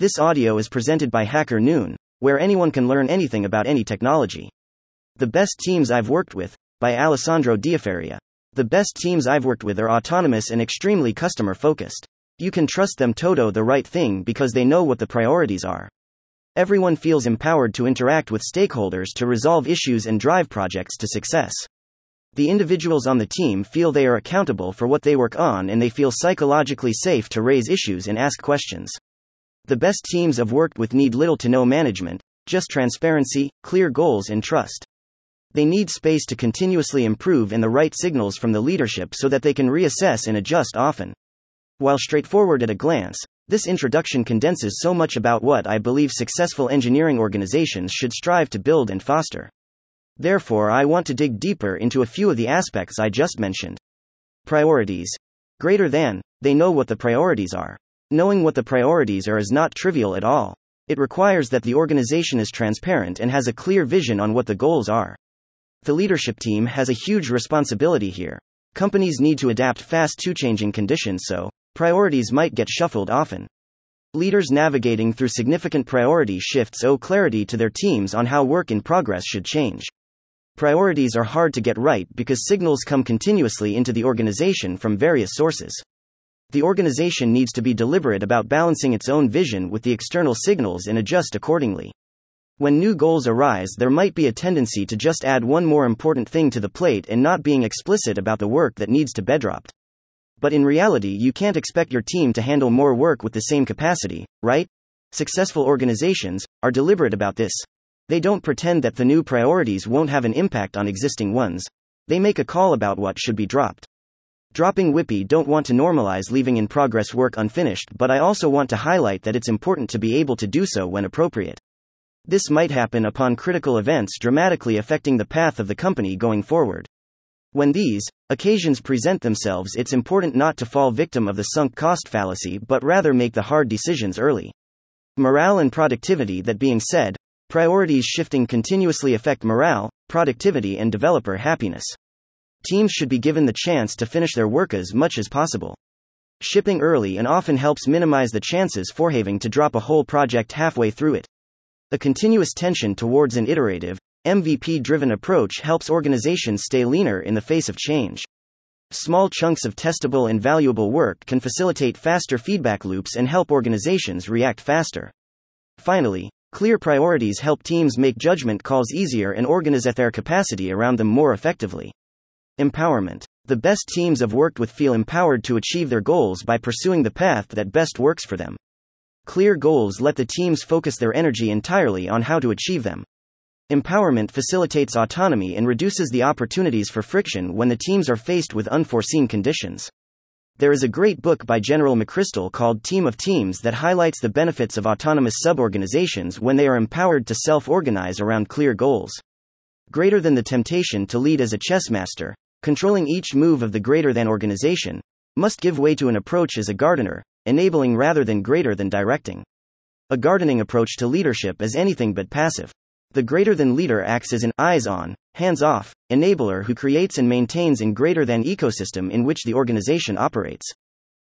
This audio is presented by Hacker Noon, where anyone can learn anything about any technology. The Best Teams I've Worked With, by Alessandro Diaferia. The best teams I've worked with are autonomous and extremely customer-focused. You can trust them to do the right thing because they know what the priorities are. Everyone feels empowered to interact with stakeholders to resolve issues and drive projects to success. The individuals on the team feel they are accountable for what they work on, and they feel psychologically safe to raise issues and ask questions. The best teams I've worked with need little to no management, just transparency, clear goals, and trust. They need space to continuously improve and the right signals from the leadership so that they can reassess and adjust often. While straightforward at a glance, this introduction condenses so much about what I believe successful engineering organizations should strive to build and foster. Therefore, I want to dig deeper into a few of the aspects I just mentioned. Priorities. They know what the priorities are. Knowing what the priorities are is not trivial at all. It requires that the organization is transparent and has a clear vision on what the goals are. The leadership team has a huge responsibility here. Companies need to adapt fast to changing conditions, so priorities might get shuffled often. Leaders navigating through significant priority shifts owe clarity to their teams on how work in progress should change. Priorities are hard to get right because signals come continuously into the organization from various sources. The organization needs to be deliberate about balancing its own vision with the external signals and adjust accordingly. When new goals arise, there might be a tendency to just add one more important thing to the plate and not being explicit about the work that needs to be dropped. But in reality, you can't expect your team to handle more work with the same capacity, right? Successful organizations are deliberate about this. They don't pretend that the new priorities won't have an impact on existing ones. They make a call about what should be dropped. Don't want to normalize leaving in progress work unfinished, but I also want to highlight that it's important to be able to do so when appropriate. This might happen upon critical events dramatically affecting the path of the company going forward. When these occasions present themselves, it's important not to fall victim of the sunk cost fallacy, but rather make the hard decisions early. Morale and productivity. That being said, priorities shifting continuously affect morale, productivity, and developer happiness. Teams should be given the chance to finish their work as much as possible. Shipping early and often helps minimize the chances for having to drop a whole project halfway through it. A continuous tension towards an iterative, MVP-driven approach helps organizations stay leaner in the face of change. Small chunks of testable and valuable work can facilitate faster feedback loops and help organizations react faster. Finally, clear priorities help teams make judgment calls easier and organize their capacity around them more effectively. Empowerment. The best teams I've worked with feel empowered to achieve their goals by pursuing the path that best works for them. Clear goals let the teams focus their energy entirely on how to achieve them. Empowerment facilitates autonomy and reduces the opportunities for friction when the teams are faced with unforeseen conditions. There is a great book by General McChrystal called Team of Teams that highlights the benefits of autonomous sub-organizations when they are empowered to self-organize around clear goals. The temptation to lead as a chess master, controlling each move of the organization, must give way to an approach as a gardener, enabling rather than directing. A gardening approach to leadership is anything but passive. The leader acts as an eyes-on, hands-off enabler who creates and maintains an ecosystem in which the organization operates.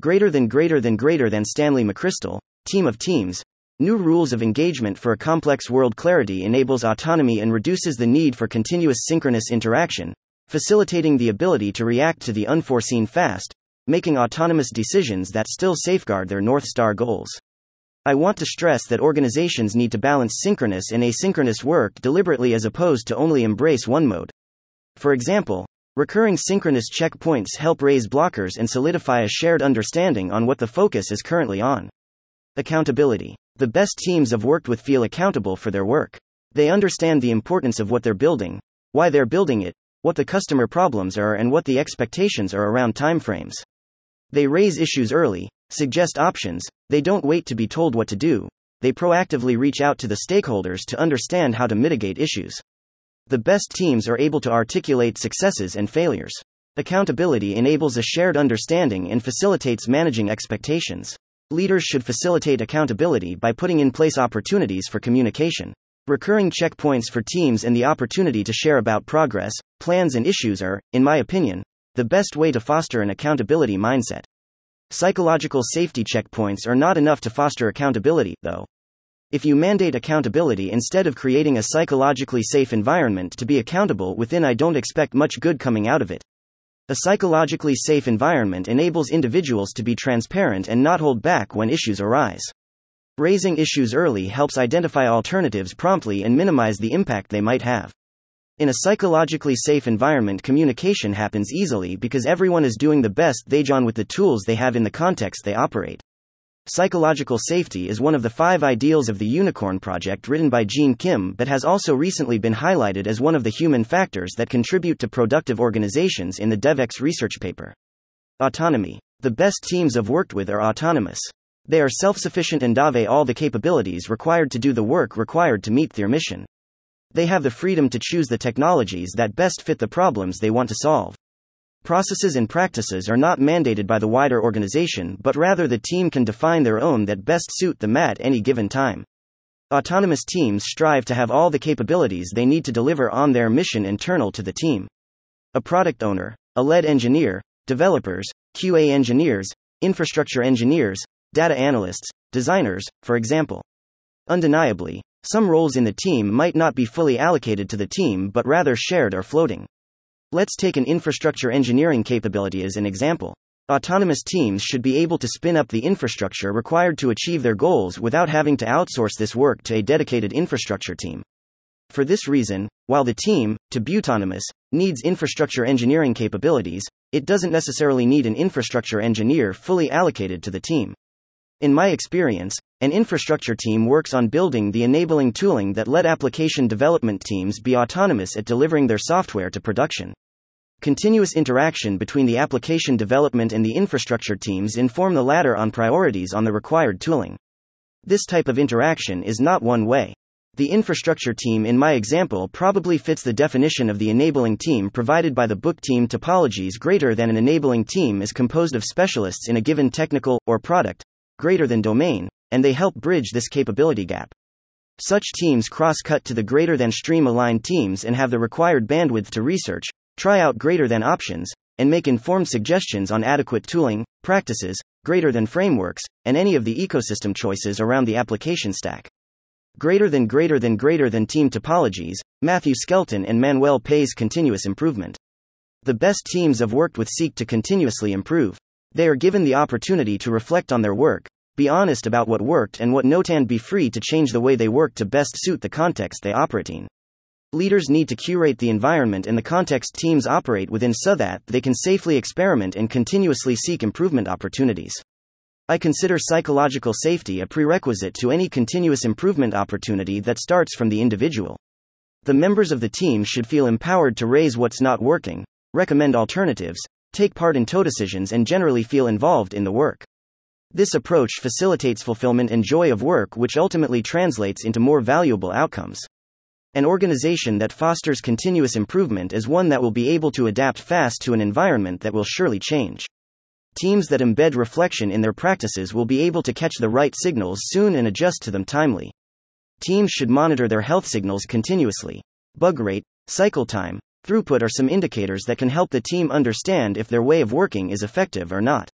Stanley McChrystal, Team of Teams. New rules of engagement for a complex world. Clarity enables autonomy and reduces the need for continuous synchronous interaction, facilitating the ability to react to the unforeseen fast, making autonomous decisions that still safeguard their North Star goals. I want to stress that organizations need to balance synchronous and asynchronous work deliberately as opposed to only embrace one mode. For example, recurring synchronous checkpoints help raise blockers and solidify a shared understanding on what the focus is currently on. Accountability. The best teams I've worked with feel accountable for their work. They understand the importance of what they're building, why they're building it, what the customer problems are, and what the expectations are around timeframes. They raise issues early, suggest options. They don't wait to be told what to do. They proactively reach out to the stakeholders to understand how to mitigate issues. The best teams are able to articulate successes and failures. Accountability enables a shared understanding and facilitates managing expectations. Leaders should facilitate accountability by putting in place opportunities for communication. Recurring checkpoints for teams and the opportunity to share about progress, plans, and issues are, in my opinion, the best way to foster an accountability mindset. Psychological safety checkpoints are not enough to foster accountability, though. If you mandate accountability instead of creating a psychologically safe environment to be accountable within, I don't expect much good coming out of it. A psychologically safe environment enables individuals to be transparent and not hold back when issues arise. Raising issues early helps identify alternatives promptly and minimize the impact they might have. In a psychologically safe environment, communication happens easily because everyone is doing the best they can with the tools they have in the context they operate. Psychological safety is one of the 5 ideals of the Unicorn Project written by Gene Kim, but has also recently been highlighted as one of the human factors that contribute to productive organizations in the DevEx research paper. Autonomy. The best teams I've worked with are autonomous. They are self-sufficient and have all the capabilities required to do the work required to meet their mission. They have the freedom to choose the technologies that best fit the problems they want to solve. Processes and practices are not mandated by the wider organization, but rather the team can define their own that best suit them at any given time. Autonomous teams strive to have all the capabilities they need to deliver on their mission internal to the team. A product owner, a lead engineer, developers, QA engineers, infrastructure engineers, data analysts, designers, for example. Undeniably, some roles in the team might not be fully allocated to the team but rather shared or floating. Let's take an infrastructure engineering capability as an example. Autonomous teams should be able to spin up the infrastructure required to achieve their goals without having to outsource this work to a dedicated infrastructure team. For this reason, while the team, to be autonomous, needs infrastructure engineering capabilities, it doesn't necessarily need an infrastructure engineer fully allocated to the team. In my experience, an infrastructure team works on building the enabling tooling that let application development teams be autonomous at delivering their software to production. Continuous interaction between the application development and the infrastructure teams inform the latter on priorities on the required tooling. This type of interaction is not one way. The infrastructure team in my example probably fits the definition of the enabling team provided by the book Team Topologies. Greater than an enabling team is composed of specialists in a given technical, or product, greater than domain, and they help bridge this capability gap. Such teams cross-cut to the greater than stream-aligned teams and have the required bandwidth to research, try out greater than options, and make informed suggestions on adequate tooling, practices, greater than frameworks, and any of the ecosystem choices around the application stack. Greater than Team Topologies, Matthew Skelton and Manuel Pays. Continuous improvement. The best teams I've worked with seek to continuously improve. They are given the opportunity to reflect on their work, be honest about what worked and what not, and be free to change the way they work to best suit the context they operate in. Leaders need to curate the environment and the context teams operate within so that they can safely experiment and continuously seek improvement opportunities. I consider psychological safety a prerequisite to any continuous improvement opportunity that starts from the individual. The members of the team should feel empowered to raise what's not working, recommend alternatives, take part in co-decisions, and generally feel involved in the work. This approach facilitates fulfillment and joy of work, which ultimately translates into more valuable outcomes. An organization that fosters continuous improvement is one that will be able to adapt fast to an environment that will surely change. Teams that embed reflection in their practices will be able to catch the right signals soon and adjust to them timely. Teams should monitor their health signals continuously. Bug rate, cycle time, throughput are some indicators that can help the team understand if their way of working is effective or not.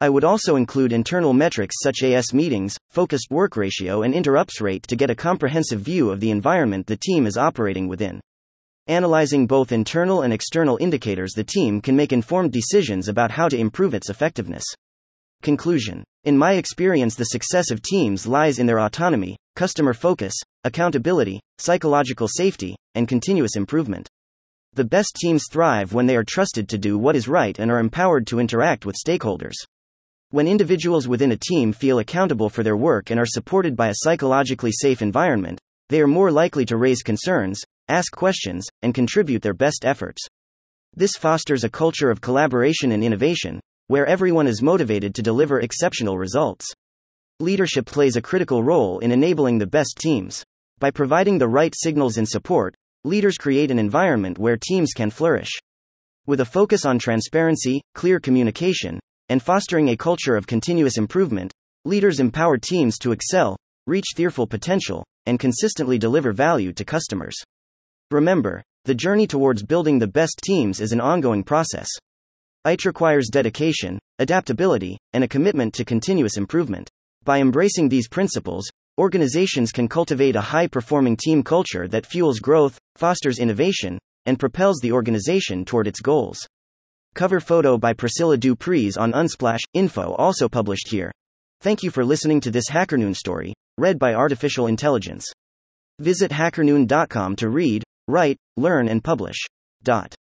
I would also include internal metrics such as meetings, focused work ratio, and interrupts rate to get a comprehensive view of the environment the team is operating within. Analyzing both internal and external indicators, the team can make informed decisions about how to improve its effectiveness. Conclusion. In my experience, the success of teams lies in their autonomy, customer focus, accountability, psychological safety, and continuous improvement. The best teams thrive when they are trusted to do what is right and are empowered to interact with stakeholders. When individuals within a team feel accountable for their work and are supported by a psychologically safe environment, they are more likely to raise concerns, ask questions, and contribute their best efforts. This fosters a culture of collaboration and innovation, where everyone is motivated to deliver exceptional results. Leadership plays a critical role in enabling the best teams. By providing the right signals and support, leaders create an environment where teams can flourish. With a focus on transparency, clear communication, and fostering a culture of continuous improvement, leaders empower teams to excel, reach their full potential, and consistently deliver value to customers. Remember, the journey towards building the best teams is an ongoing process. It requires dedication, adaptability, and a commitment to continuous improvement. By embracing these principles, organizations can cultivate a high-performing team culture that fuels growth, fosters innovation, and propels the organization toward its goals. Cover photo by Priscilla DuPrez on Unsplash. Info also published here. Thank you for listening to this Hacker Noon story, read by Artificial Intelligence. Visit hackernoon.com to read, write, learn, and publish.